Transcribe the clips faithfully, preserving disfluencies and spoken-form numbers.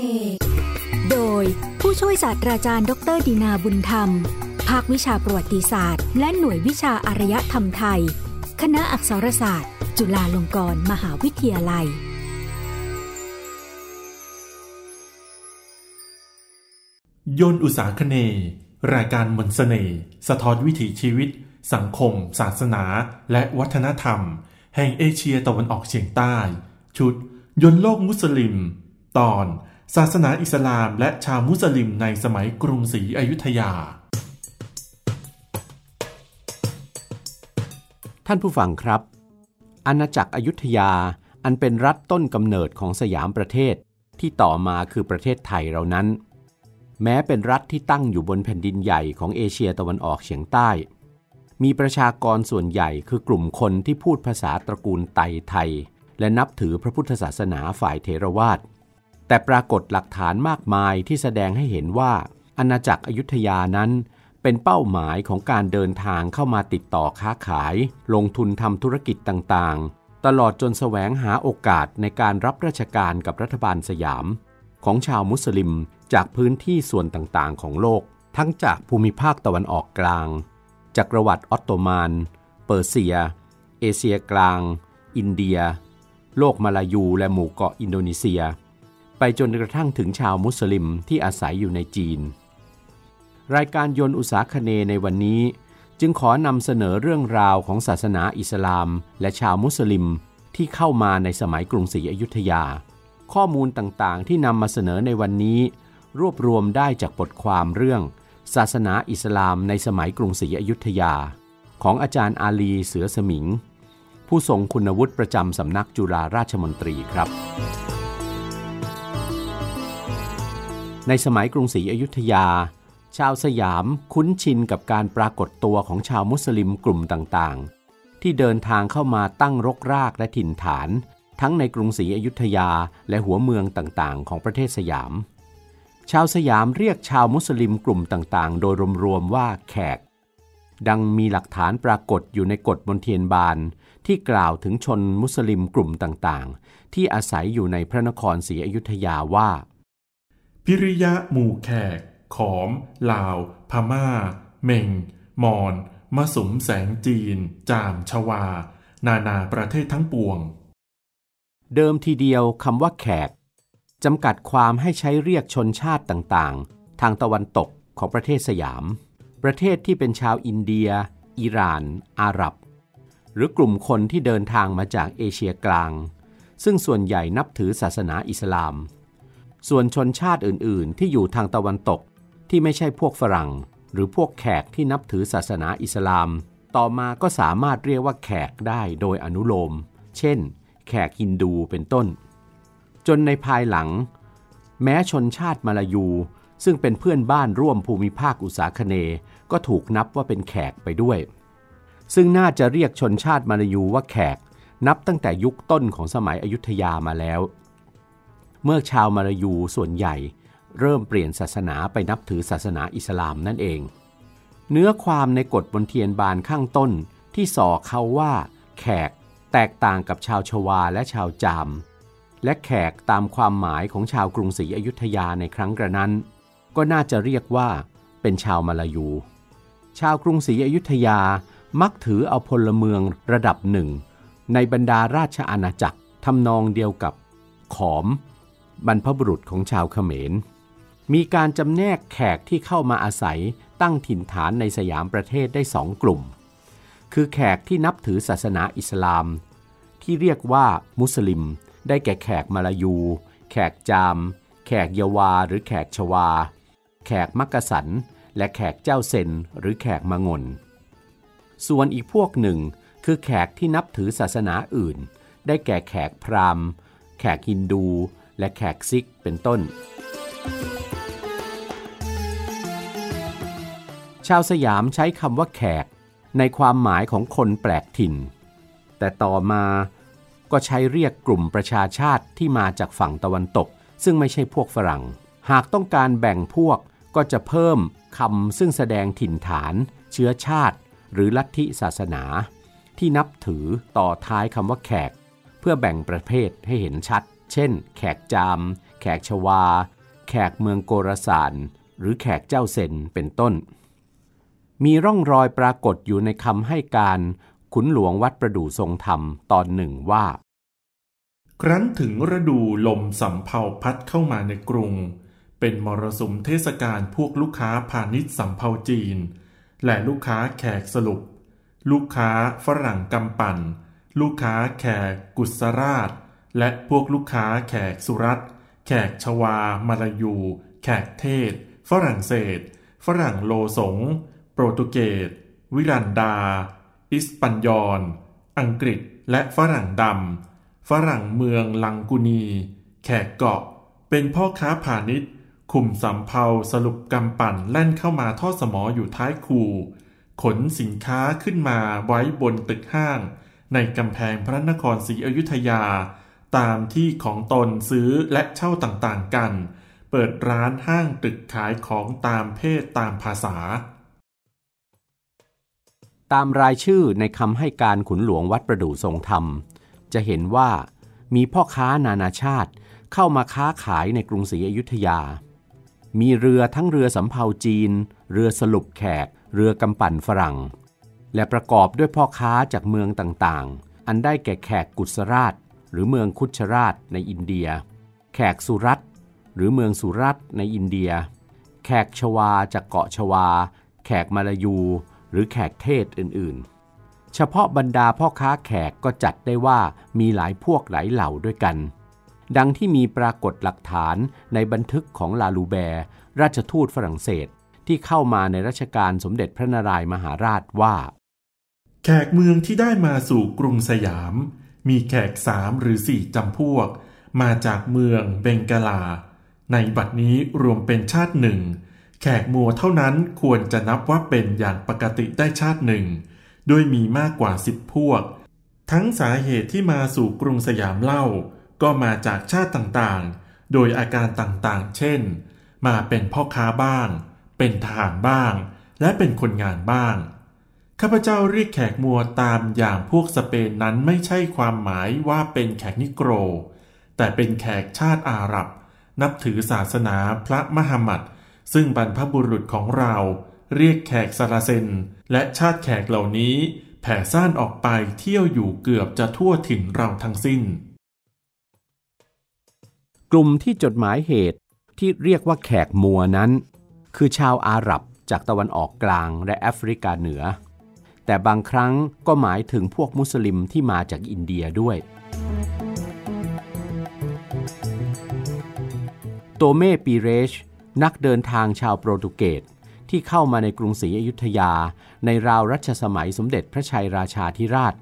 เอกโดยผู้ช่วยศาสตราจารย์ดร.ดินาบุญธรรมภาควิชาประวัติศาสตร์และหน่วยวิชาอารยธรรมไทยคณะอักษรศาสตร์จุฬาลงกรณ์มหาวิทยาลัยยนต์อุษาคเนย์รายการมนต์เสน่ห์สะท้อนวิถีชีวิตสังคมศาสนาและวัฒนธรรมแห่งเอเชียตะวันออกเฉียงใต้ชุดยนต์โลกมุสลิมตอนศาสนาอิสลามและชาวมุสลิมในสมัยกรุงศรีอยุธยาท่านผู้ฟังครับอาณาจักรอยุธยาอันเป็นรัฐต้นกำเนิดของสยามประเทศที่ต่อมาคือประเทศไทยเรานั้นแม้เป็นรัฐที่ตั้งอยู่บนแผ่นดินใหญ่ของเอเชียตะวันออกเฉียงใต้มีประชากรส่วนใหญ่คือกลุ่มคนที่พูดภาษาตระกูลไตไทยและนับถือพระพุทธศาสนาฝ่ายเถรวาทแต่ปรากฏหลักฐานมากมายที่แสดงให้เห็นว่าอาณาจักรอยุธยานั้นเป็นเป้าหมายของการเดินทางเข้ามาติดต่อค้าขายลงทุนทำธุรกิจต่างๆตลอดจนแสวงหาโอกาสในการรับราชการกับรัฐบาลสยามของชาวมุสลิมจากพื้นที่ส่วนต่างๆของโลกทั้งจากภูมิภาคตะวันออกกลางจักรวรรดิออตโตมันเปอร์เซียเอเชียกลางอินเดียโลกมาลายูและหมู่เกาะอินโดนีเซียไปจนกระทั่งถึงชาวมุสลิมที่อาศัยอยู่ในจีนรายการยนต์อุษาคเนย์ในวันนี้จึงขอนำเสนอเรื่องราวของศาสนาอิสลามและชาวมุสลิมที่เข้ามาในสมัยกรุงศรีอยุธยาข้อมูลต่างๆที่นำมาเสนอในวันนี้รวบรวมได้จากบทความเรื่องศาสนาอิสลามในสมัยกรุงศรีอยุธยาของอาจารย์อาลีเสือสมิงผู้ทรงคุณวุฒิประจำสำนักจุฬาราชมนตรีครับในสมัยกรุงศรีอยุธยาชาวสยามคุ้นชินกับการปรากฏตัวของชาวมุสลิมกลุ่มต่างๆที่เดินทางเข้ามาตั้งรกรากและถิ่นฐานทั้งในกรุงศรีอยุธยาและหัวเมืองต่างๆของประเทศสยามชาวสยามเรียกชาวมุสลิมกลุ่มต่างๆโดยรวมๆว่าแขกดังมีหลักฐานปรากฏอยู่ในกฎมนเทียนบานที่กล่าวถึงชนมุสลิมกลุ่มต่างๆที่อาศัยอยู่ในพระนครศรีอยุธยาว่าพิริยะหมู่แขกขอมลาวพม่าเม่งมอญมะสุมแสงจีนจามชวานานาประเทศทั้งปวงเดิมทีเดียวคำว่าแขกจำกัดความให้ใช้เรียกชนชาติต่างๆทางตะวันตกของประเทศสยามประเทศที่เป็นชาวอินเดียอิหร่านอาหรับหรือกลุ่มคนที่เดินทางมาจากเอเชียกลางซึ่งส่วนใหญ่นับถือศาสนาอิสลามส่วนชนชาติอื่นๆที่อยู่ทางตะวันตกที่ไม่ใช่พวกฝรั่งหรือพวกแขกที่นับถือศาสนาอิสลามต่อมาก็สามารถเรียกว่าแขกได้โดยอนุโลมเช่นแขกฮินดูเป็นต้นจนในภายหลังแม้ชนชาติมาลายูซึ่งเป็นเพื่อนบ้านร่วมภูมิภาคอุษาคเนย์ก็ถูกนับว่าเป็นแขกไปด้วยซึ่งน่าจะเรียกชนชาติมาลายูว่าแขกนับตั้งแต่ยุคต้นของสมัยอยุธยามาแล้วเมื่อชาวมาลายูส่วนใหญ่เริ่มเปลี่ยนศาสนาไปนับถือศาสนาอิสลามนั่นเองเนื้อความในกฎมนเทียนบานข้างต้นที่ส่อเขาว่าแขกแตกต่างกับชาวชวาและชาวจามและแขกตามความหมายของชาวกรุงศรีอยุธยาในครั้งกระนั้นก็น่าจะเรียกว่าเป็นชาวมาลายูชาวกรุงศรีอยุธยามักถือเอาพลเมืองระดับหนึ่งในบรรดาราชอาณาจักรทำนองเดียวกับขอมบรรพบุรุษของชาวเขมรมีการจำแนกแขกที่เข้ามาอาศัยตั้งถิ่นฐานในสยามประเทศได้สองกลุ่มคือแขกที่นับถือศาสนาอิสลามที่เรียกว่ามุสลิมได้แก่แขกมาลายูแขกจามแขกเยาวาหรือแขกชวาแขกมักกะสันและแขกเจ้าเซนหรือแขกมะงนส่วนอีกพวกหนึ่งคือแขกที่นับถือศาสนาอื่นได้แก่แขกพราหมณ์แขกฮินดูและแขกซิกเป็นต้นชาวสยามใช้คำว่าแขกในความหมายของคนแปลกถิ่นแต่ต่อมาก็ใช้เรียกกลุ่มประชาชาติที่มาจากฝั่งตะวันตกซึ่งไม่ใช่พวกฝรั่งหากต้องการแบ่งพวกก็จะเพิ่มคำซึ่งแสดงถิ่นฐานเชื้อชาติหรือลัทธิศาสนาที่นับถือต่อท้ายคำว่าแขกเพื่อแบ่งประเภทให้เห็นชัดเช่นแขกจาม แขกชวาแขกเมืองโกรสานหรือแขกเจ้าเซนเป็นต้นมีร่องรอยปรากฏอยู่ในคำให้การขุนหลวงวัดประดู่ทรงธรรมตอนหนึ่งว่าครั้นถึงฤดูลมสำเภาพัดเข้ามาในกรุงเป็นมรสุมเทศกาลพวกลูกค้าพาณิชย์สำเภาจีนและลูกค้าแขกสลุปลูกค้าฝรั่งกำปั่นลูกค้าแขกกุศราชและพวกลูกค้าแขกสุรัตแขกชวามาลายูแขกเทศฝรั่งเศสฝรั่งโลสงโปรตุเกสวิลันดาอิสปัญญอนอังกฤษและฝรั่งดำฝรั่งเมืองลังกุนีแขกเกาะเป็นพ่อค้าพาณิชย์คุมสำเภาสลุปกำปั่นแล่นเข้ามาท่อสมออยู่ท้ายคูขนสินค้าขึ้นมาไว้บนตึกห้างในกำแพงพระนครศรีอยุธยาตามที่ของตนซื้อและเช่าต่างๆกันเปิดร้านห้างตึกขายของตามเพศตามภาษาตามรายชื่อในคำให้การขุนหลวงวัดประดู่ทรงธรรมจะเห็นว่ามีพ่อค้านานาชาติเข้ามาค้าขายในกรุงศรีอยุธยามีเรือทั้งเรือสำเภาจีนเรือสลุปแขกเรือกำปั่นฝรั่งและประกอบด้วยพ่อค้าจากเมืองต่างๆอันได้แก่แขกกุศราชหรือเมืองคุชราชในอินเดียแขกสุรัตหรือเมืองสุรัตในอินเดียแขกชวาจากเกาะชวาแขกมาลายูหรือแขกเทศอื่นๆเฉพาะบรรดาพ่อค้าแขกก็จัดได้ว่ามีหลายพวกหลายเหล่าด้วยกันดังที่มีปรากฏหลักฐานในบันทึกของลาลูแบร์ราชทูตฝรั่งเศสที่เข้ามาในรัชกาลสมเด็จพระนารายมหาราชว่าแขกเมืองที่ได้มาสู่กรุงสยามมีแขกสามหรือสี่จำพวกมาจากเมืองเบงกาลาในบัดนี้รวมเป็นชาติหนึ่งแขกมัวเท่านั้นควรจะนับว่าเป็นอย่างปกติได้ชาติหนึ่งโดยมีมากกว่าสิบพวกทั้งสาเหตุที่มาสู่กรุงสยามเล่าก็มาจากชาติต่างๆโดยอาการต่างๆเช่นมาเป็นพ่อค้าบ้างเป็นทหารบ้างและเป็นคนงานบ้างข้าพเจ้าเรียกแขกมัวตามอย่างพวกสเปนนั้นไม่ใช่ความหมายว่าเป็นแขกนิโกรแต่เป็นแขกชาติอาหรับนับถือศาสนาพระมะฮัมหมัดซึ่งบรรพบุรุษของเราเรียกแขกซาราเซนและชาติแขกเหล่านี้แผ่ซ่านออกไปเที่ยวอยู่เกือบจะทั่วถิ่นเราทั้งสิ้นกลุ่มที่จดหมายเหตุที่เรียกว่าแขกมัวนั้นคือชาวอาหรับจากตะวันออกกลางและแอฟริกาเหนือแต่บางครั้งก็หมายถึงพวกมุสลิมที่มาจากอินเดียด้วยโตเม่ปีเรชนักเดินทางชาวโปรตุเกสที่เข้ามาในกรุงศรีอยุธยาในราวรัชสมัยสมเด็จพระชัยราชาธิราช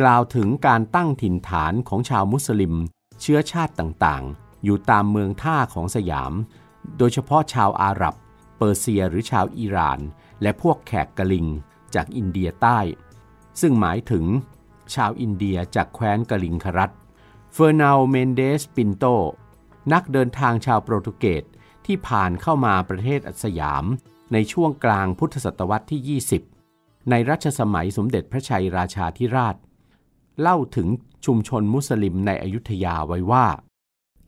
กล่าวถึงการตั้งถิ่นฐานของชาวมุสลิมเชื้อชาติต่างๆอยู่ตามเมืองท่าของสยามโดยเฉพาะชาวอาหรับเปอร์เซียหรือชาวอิหร่านและพวกแขกกะลิงจากอินเดียใต้ซึ่งหมายถึงชาวอินเดียจากแคว้นกะลิงครัฐเฟอร์นัลเมนเดสปินโตนักเดินทางชาวโปรตุเกสที่ผ่านเข้ามาประเทศสยามในช่วงกลางพุทธศตวรรษที่ยี่สิบในรัชสมัยสมเด็จพระชัยราชาธิราชเล่าถึงชุมชนมุสลิมในอยุธยาไว้ว่า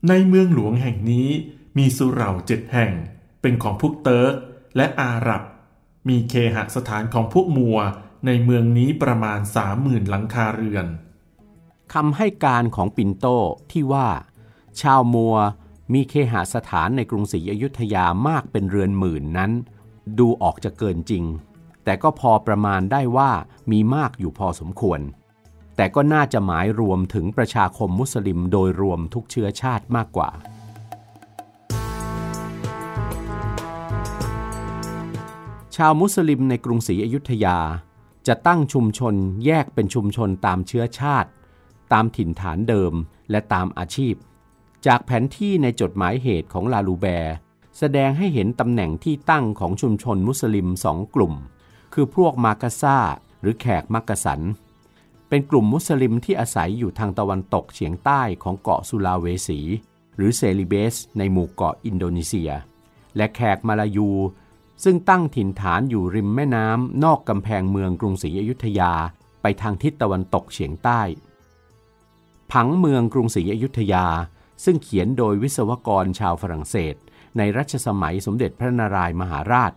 ในเมืองหลวงแห่งนี้มีสุเหร่าเจ็ดแห่งเป็นของพวกเติร์กและอาหรับมีเคหสถานของพวกมัวในเมืองนี้ประมาณ สามหมื่น หลังคาเรือนคำให้การของปินโตที่ว่าชาวมัวมีเคหสถานในกรุงศรีอยุธยามากเป็นเรือนหมื่นนั้นดูออกจะเกินจริงแต่ก็พอประมาณได้ว่ามีมากอยู่พอสมควรแต่ก็น่าจะหมายรวมถึงประชาคมมุสลิมโดยรวมทุกเชื้อชาติมากกว่าชาวมุสลิมในกรุงศรีอยุธยาจะตั้งชุมชนแยกเป็นชุมชนตามเชื้อชาติตามถิ่นฐานเดิมและตามอาชีพจากแผนที่ในจดหมายเหตุของลาลูแบร์แสดงให้เห็นตำแหน่งที่ตั้งของชุมชนมุสลิมสองกลุ่มคือพวกมาร์กาซ่าหรือแขกมักกะสันเป็นกลุ่มมุสลิมที่อาศัยอยู่ทางตะวันตกเฉียงใต้ของเกาะสุลาเวสีหรือเซลิเบสในหมู่เกาะอินโดนีเซียและแขกมาลายูซึ่งตั้งถิ่นฐานอยู่ริมแม่น้ำนอกกำแพงเมืองกรุงศรีอยุธยาไปทางทิศตะวันตกเฉียงใต้ผังเมืองกรุงศรีอยุธยา ซึ่งเขียนโดยวิศวกรชาวฝรั่งเศสในรัชสมัยสมเด็จพระนารายมหาราช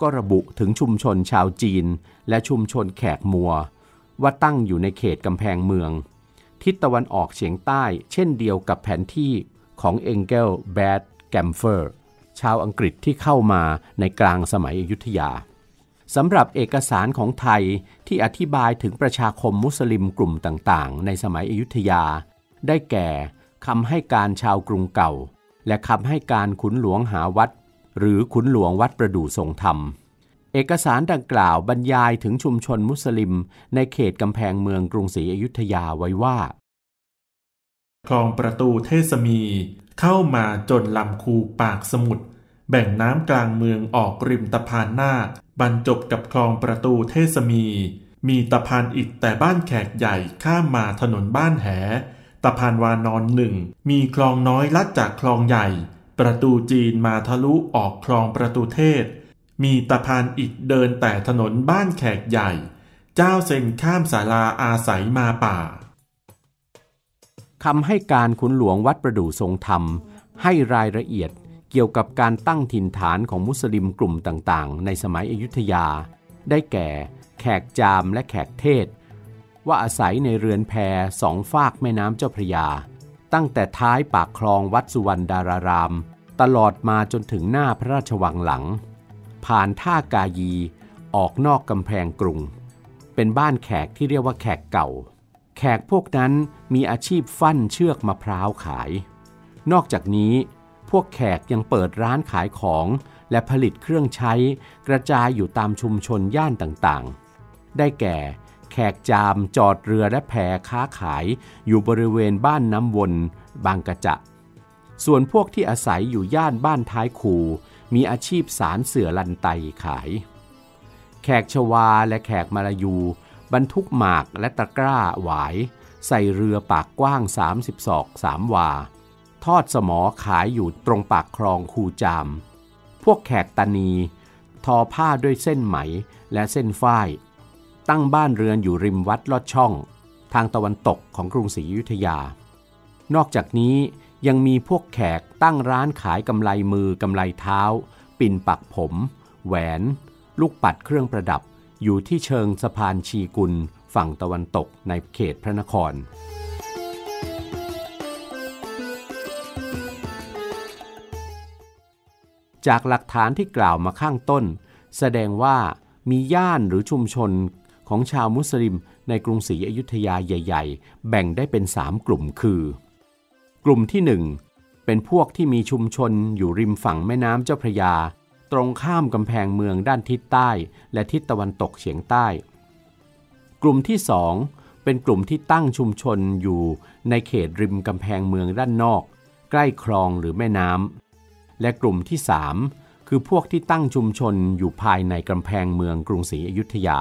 ก็ระบุถึงชุมชนชาวจีนและชุมชนแขกมัวว่าตั้งอยู่ในเขตกำแพงเมืองทิศตะวันออกเฉียงใต้เช่นเดียวกับแผนที่ของเอ็งเกลแบดแกมเฟอร์ชาวอังกฤษที่เข้ามาในกลางสมัยอยุธยาสำหรับเอกสารของไทยที่อธิบายถึงประชาคมมุสลิมกลุ่มต่างๆในสมัยอยุธยาได้แก่คำให้การชาวกรุงเก่าและคำให้การขุนหลวงหาวัดหรือขุนหลวงวัดประดู่ทรงธรรมเอกสารดังกล่าวบรรยายถึงชุมชนมุสลิมในเขตกำแพงเมืองกรุงศรีอยุธยาไว้ว่าคลองประตูเทศมีเข้ามาจนลำคูปากสมุทรแบ่งน้ำกลางเมืองออกริมตะพานนาคบรรจบกับคลองประตูเทศมีมีตะพานอิฐแต่บ้านแขกใหญ่ข้ามมาถนนบ้านแหตะพานวานอนหนึ่งมีคลองน้อยลัดจากคลองใหญ่ประตูจีนมาทะลุออกคลองประตูเทศมีตะพานอิฐเดินแต่ถนนบ้านแขกใหญ่เจ้าเซ็นข้ามศาลาอาศัยมาป่าคำให้การขุนหลวงวัดประดู่ทรงธรรมให้รายละเอียดเกี่ยวกับการตั้งถิ่นฐานของมุสลิมกลุ่มต่างๆในสมัยอยุธยาได้แก่แขกจามและแขกเทศว่าอาศัยในเรือนแพสองฟากแม่น้ำเจ้าพระยาตั้งแต่ท้ายปากคลองวัดสุวรรณดารารามตลอดมาจนถึงหน้าพระราชวังหลังผ่านท่ากายีออกนอกกำแพงกรุงเป็นบ้านแขกที่เรียกว่าแขกเก่าแขกพวกนั้นมีอาชีพฟั่นเชือกมะพร้าวขายนอกจากนี้พวกแขกยังเปิดร้านขายของและผลิตเครื่องใช้กระจายอยู่ตามชุมชนย่านต่างๆได้แก่แขกจามจอดเรือและแพค้าขายอยู่บริเวณบ้านน้ำวนบางกระจะส่วนพวกที่อาศัยอยู่ย่านบ้านท้ายคูมีอาชีพสารเสื่อลันไตขายแขกชวาและแขกมาลายูบรรทุกหมากและตะกร้าหวายใส่เรือปากกว้างสามสิบศอกสามวาทอดสมอขายอยู่ตรงปากคลองคูจามพวกแขกตานีทอผ้าด้วยเส้นไหมและเส้นฝ้ายตั้งบ้านเรือนอยู่ริมวัดลอดช่องทางตะวันตกของกรุงศรีอยุธยานอกจากนี้ยังมีพวกแขกตั้งร้านขายกำไลมือกำไลเท้าปิ่นปักผมแหวนลูกปัดเครื่องประดับอยู่ที่เชิงสะพานชีกุลฝั่งตะวันตกในเขตพระนครจากหลักฐานที่กล่าวมาข้างต้นแสดงว่ามีย่านหรือชุมชนของชาวมุสลิมในกรุงศรีอยุธยาใหญ่ๆแบ่งได้เป็นสามกลุ่มคือกลุ่มที่หนึ่งเป็นพวกที่มีชุมชนอยู่ริมฝั่งแม่น้ำเจ้าพระยาตรงข้ามกำแพงเมืองด้านทิศใต้และทิศตะวันตกเฉียงใต้กลุ่มที่สองเป็นกลุ่มที่ตั้งชุมชนอยู่ในเขตริมกำแพงเมืองด้านนอกใกล้คลองหรือแม่น้ำและกลุ่มที่สามคือพวกที่ตั้งชุมชนอยู่ภายในกำแพงเมืองกรุงศรีอยุธยา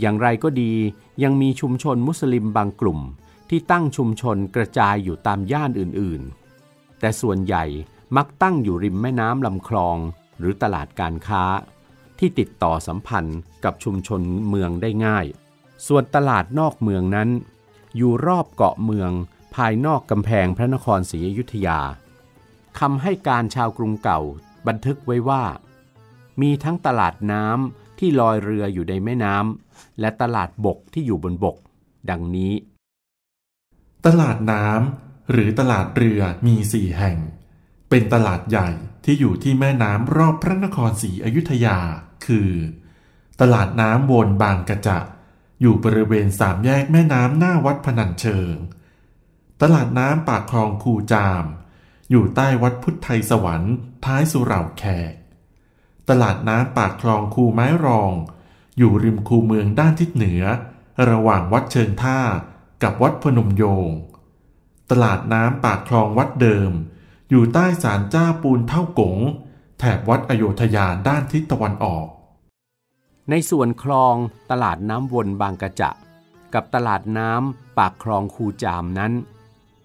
อย่างไรก็ดียังมีชุมชนมุสลิมบางกลุ่มที่ตั้งชุมชนกระจายอยู่ตามย่านอื่นๆแต่ส่วนใหญ่มักตั้งอยู่ริมแม่น้ำลำคลองหรือตลาดการค้าที่ติดต่อสัมพันธ์กับชุมชนเมืองได้ง่ายส่วนตลาดนอกเมืองนั้นอยู่รอบเกาะเมืองภายนอกกำแพงพระนครศรีอยุธยาคำให้การชาวกรุงเก่าบันทึกไว้ว่ามีทั้งตลาดน้ำที่ลอยเรืออยู่ในแม่น้ำและตลาดบกที่อยู่บนบกดังนี้ตลาดน้ำหรือตลาดเรือมีสี่แห่งเป็นตลาดใหญ่ที่อยู่ที่แม่น้ำรอบพระนครศรีอยุธยาคือตลาดน้ำวนบางกระจะอยู่บริเวณสามแยกแม่น้ำหน้าวัดพนัญเชิงตลาดน้ำปากคลองคูจามอยู่ใต้วัดพุทธไทยสวรรค์ท้ายสุเหร่าแขกตลาดน้ำปากคลองคูไม้รองอยู่ริมคูเมืองด้านทิศเหนือระหว่างวัดเชิงท่ากับวัดพนมโยงตลาดน้ำปากคลองวัดเดิมอยู่ใต้ศาลเจ้าปูนเท่ากงแถบวัดอโยธยาด้านทิศตะวันออกในส่วนคลองตลาดน้ำวนบางกระจะกับตลาดน้ำปากคลองคูจามนั้น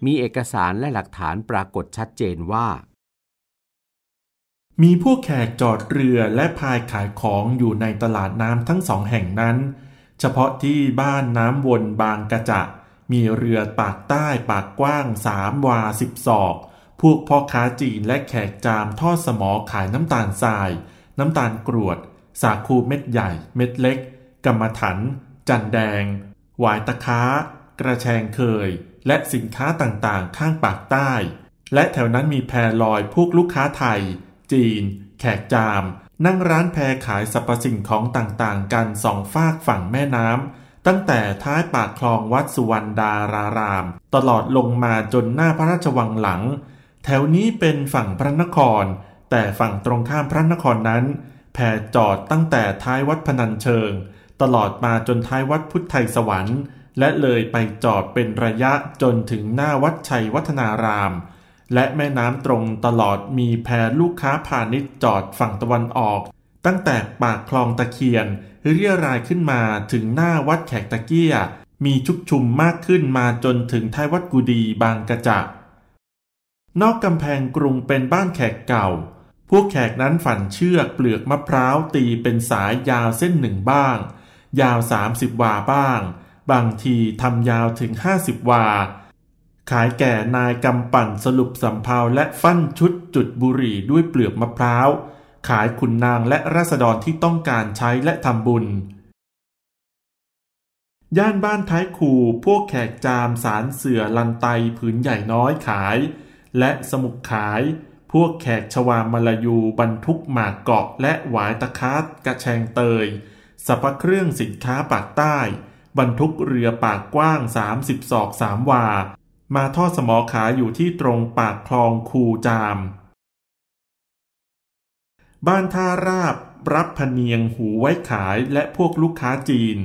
มีเอกสารและหลักฐานปรากฏชัดเจนว่ามีพวกแขกจอดเรือและพายขายของอยู่ในตลาดน้ำทั้งสองแห่งนั้นเฉพาะที่บ้านน้ำวนบางกระจะ มีเรือปากใต้ปากกว้างสามวาสิบศอกพวกพ่อค้าจีนและแขกจามทอดสมอขายน้ำตาลทรายน้ำตาลกรวดสาคูเม็ดใหญ่เม็ดเล็กกำมะถันจันแดงหวายตะค้ากระแชงเคยและสินค้าต่างๆข้างปากใต้และแถวนั้นมีแพลอยพวกลูกค้าไทยจีนแขกจามนั่งร้านแพขายสรรพสิ่งของต่างๆกันสองฝากฝั่งแม่น้ำตั้งแต่ท้ายปากคลองวัดสุวรรณดารารามตลอดลงมาจนหน้าพระราชวังหลังแถวนี้เป็นฝั่งพระนครแต่ฝั่งตรงข้ามพระนครนั้นแพจอดตั้งแต่ท้ายวัดพนัญเชิงตลอดมาจนท้ายวัดพุทธไทยสวรรค์และเลยไปจอดเป็นระยะจนถึงหน้าวัดชัยวัฒนารามและแม่น้ำตรงตลอดมีแพลูกค้าพาณิชย์จอดฝั่งตะวันออกตั้งแต่ปากคลองตะเคียนเรี่ยรายขึ้นมาถึงหน้าวัดแขกตะเกียมีชุกชุมมากขึ้นมาจนถึงท้ายวัดกูดีบางกระจะนอกกำแพงกรุงเป็นบ้านแขกเก่าพวกแขกนั้นฝันเชือกเปลือกมะพร้าวตีเป็นสายยาวเส้นหนึ่งบ้างยาวสามสิบวาบ้างบางทีทำยาวถึงห้าสิบวาขายแก่นายกำปั่นสรุปสำเภาและฟั่นชุดจุดบุหรี่ด้วยเปลือกมะพร้าวขายขุนนางและราษฎรที่ต้องการใช้และทำบุญย่านบ้านท้ายคูพวกแขกจามสารเสือลันไตผืนใหญ่น้อยขายและสมุกขายพวกแขกชวามลายูบรรทุกหมากเกาะและหวายตะคาดกระแชงเตยสรรพเครื่องสินค้าปากใต้บรรทุกเรือปากกว้างสามสิบศอกสามวามาทอดสมอขายอยู่ที่ตรงปากคลองคูจามบ้านท่าราบรับพเนียงหูไว้ขายและพวกลูกค้าจีน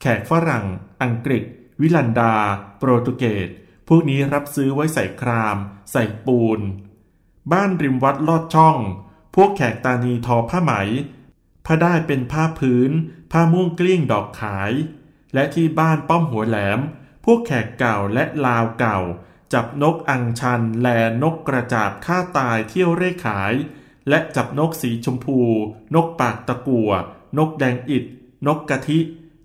แขกฝรั่งอังกฤษวิลันดาโปรตุเกสพวกนี้รับซื้อไว้ใส่ครามใส่ปูนบ้านริมวัดลอดช่องพวกแขกตานีทอผ้าไหมผ้าได้เป็นผ้าพื้นผ้าม่วงกลิ้งดอกขายและที่บ้านป้อมหัวแหลมพวกแขกเก่าและลาวเก่าจับนกอังชันแลนกกระจาบฆ่าตายเที่ยวเร่ขายและจับนกสีชมพูนกปากตะกั่วนกแดงอิฐนกกะทิ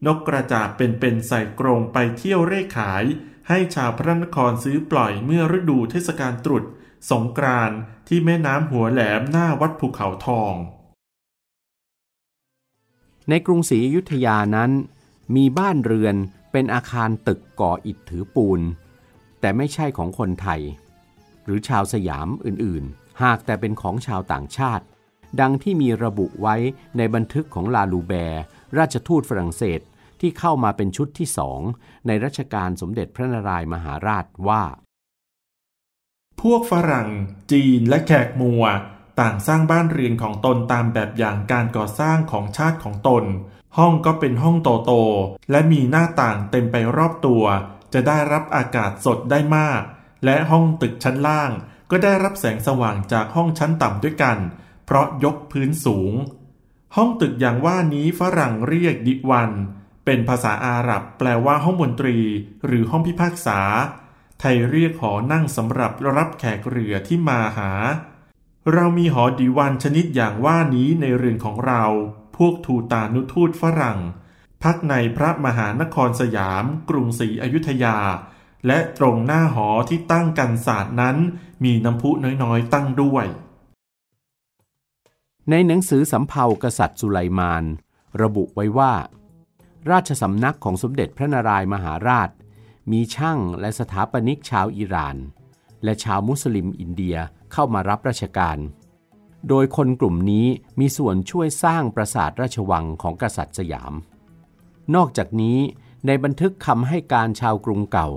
นกกระจาบเป็นๆใส่กรงไปเที่ยวเร่ขายให้ชาวพระนครซื้อปล่อยเมื่อฤดูเทศกาลตรุษสงกรานต์ที่แม่น้ำหัวแหลมหน้าวัดภูเขาทองในกรุงศรีอยุธยานั้นมีบ้านเรือนเป็นอาคารตึกก่ออิฐถือปูนแต่ไม่ใช่ของคนไทยหรือชาวสยามอื่นๆหากแต่เป็นของชาวต่างชาติดังที่มีระบุไว้ในบันทึกของลาลูแบร์ราชทูตฝรั่งเศสที่เข้ามาเป็นชุดที่สองในรัชกาลสมเด็จพระนารายมหาราชว่าพวกฝรั่งจีนและแขกมัวต่างสร้างบ้านเรือนของตนตามแบบอย่างการก่อสร้างของชาติของตนห้องก็เป็นห้องโตๆและมีหน้าต่างเต็มไปรอบตัวจะได้รับอากาศสดได้มากและห้องตึกชั้นล่างก็ได้รับแสงสว่างจากห้องชั้นต่ำด้วยกันเพราะยกพื้นสูงห้องตึกอย่างว่านี้ฝรั่งเรียกดิวันเป็นภาษาอาหรับแปลว่าห้องมนตรีหรือห้องพิพากษาไทยเรียกหอนั่งสำหรับรับแขกเรือที่มาหาเรามีหอดิวันชนิดอย่างว่านี้ในเรือนของเราพวกทูตานุทูตฝรั่งพักในพระมหานครสยามกรุงศรีอยุธยาและตรงหน้าหอที่ตั้งกันศาสตร์นั้นมีน้ำพุน้อยๆตั้งด้วยในหนังสือสำเภากษัตริย์สุไลมานระบุไว้ว่าราชสำนักของสมเด็จพระนารายมหาราชมีช่างและสถาปนิกชาวอิหร่านและชาวมุสลิมอินเดียเข้ามารับราชการโดยคนกลุ่มนี้มีส่วนช่วยสร้างปราสาทราชวังของกษัตริย์สยามนอกจากนี้ในบันทึกคำให้การชาวกรุงเก่า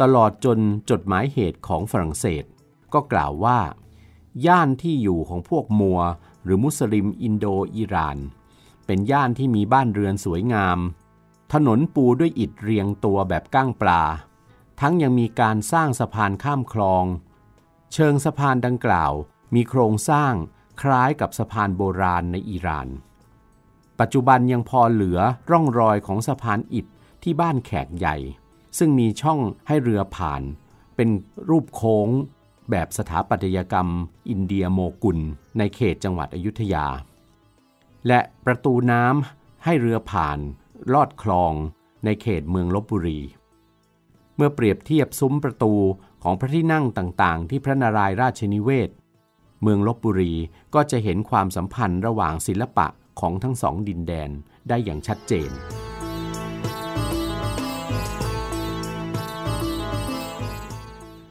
ตลอดจนจดหมายเหตุของฝรั่งเศสก็กล่าวว่าย่านที่อยู่ของพวกมัวหรือมุสลิมอินโดอิหร่านเป็นย่านที่มีบ้านเรือนสวยงามถนนปูด้วยอิฐเรียงตัวแบบก้างปลาทั้งยังมีการสร้างสะพานข้ามคลองเชิงสะพานดังกล่าวมีโครงสร้างคล้ายกับสะพานโบราณในอิหร่านปัจจุบันยังพอเหลือร่องรอยของสะพานอิฐที่บ้านแขกใหญ่ซึ่งมีช่องให้เรือผ่านเป็นรูปโค้งแบบสถาปัตยกรรมอินเดียโมกุลในเขตจังหวัดอยุธยาและประตูน้ำให้เรือผ่านลอดคลองในเขตเมืองลพบุรี เมื่อเปรียบเทียบซุ้มประตูของพระที่นั่งต่างๆที่พระนารายราชนิเวศเมืองลพบุรีก็จะเห็นความสัมพันธ์ระหว่างศิลปะของทั้งสองดินแดนได้อย่างชัดเจน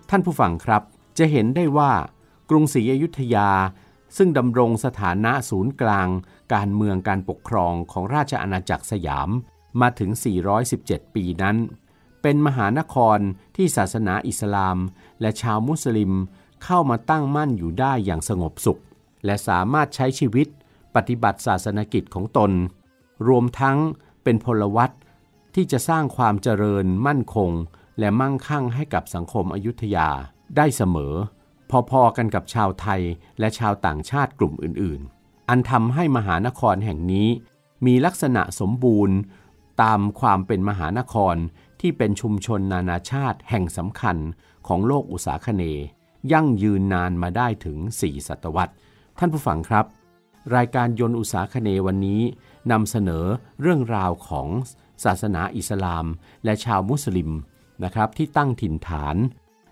ท่านผู้ฟังครับจะเห็นได้ว่ากรุงศรีอยุธยาซึ่งดำรงสถานะศูนย์กลางการเมืองการปกครองของราชอาณาจักรสยามมาถึงสี่ร้อยสิบเจ็ดปีนั้นเป็นมหานครที่ศาสนาอิสลามและชาวมุสลิมเข้ามาตั้งมั่นอยู่ได้อย่างสงบสุขและสามารถใช้ชีวิตปฏิบัติศาสนกิจของตนรวมทั้งเป็นพลวัตที่จะสร้างความเจริญมั่นคงและมั่งคั่งให้กับสังคมอยุธยาได้เสมอพอๆกันกับชาวไทยและชาวต่างชาติกลุ่มอื่นๆอันทำให้มหานครแห่งนี้มีลักษณะสมบูรณ์ตามความเป็นมหานครที่เป็นชุมชนนานาชาติแห่งสำคัญของโลกอุษาคเนย์ยั่งยืนนานมาได้ถึงสี่ศตวรรษท่านผู้ฟังครับรายการยนต์อุษาคเนย์วันนี้นำเสนอเรื่องราวของศาสนาอิสลามและชาวมุสลิมนะครับที่ตั้งถิ่นฐาน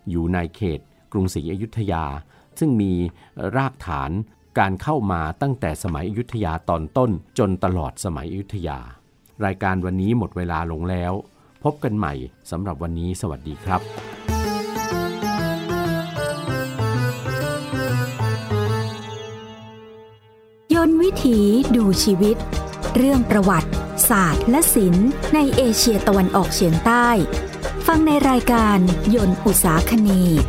อยู่ในเขตกรุงศรีอยุธยาซึ่งมีรากฐานการเข้ามาตั้งแต่สมัยอยุธยาตอนต้นจนตลอดสมัยอยุธยารายการวันนี้หมดเวลาลงแล้วพบกันใหม่สำหรับวันนี้สวัสดีครับยนต์วิถีดูชีวิตเรื่องประวัติศาสตร์และศิลป์ในเอเชียตะวันออกเฉียงใต้ฟังในรายการยนต์อุษาคเนย์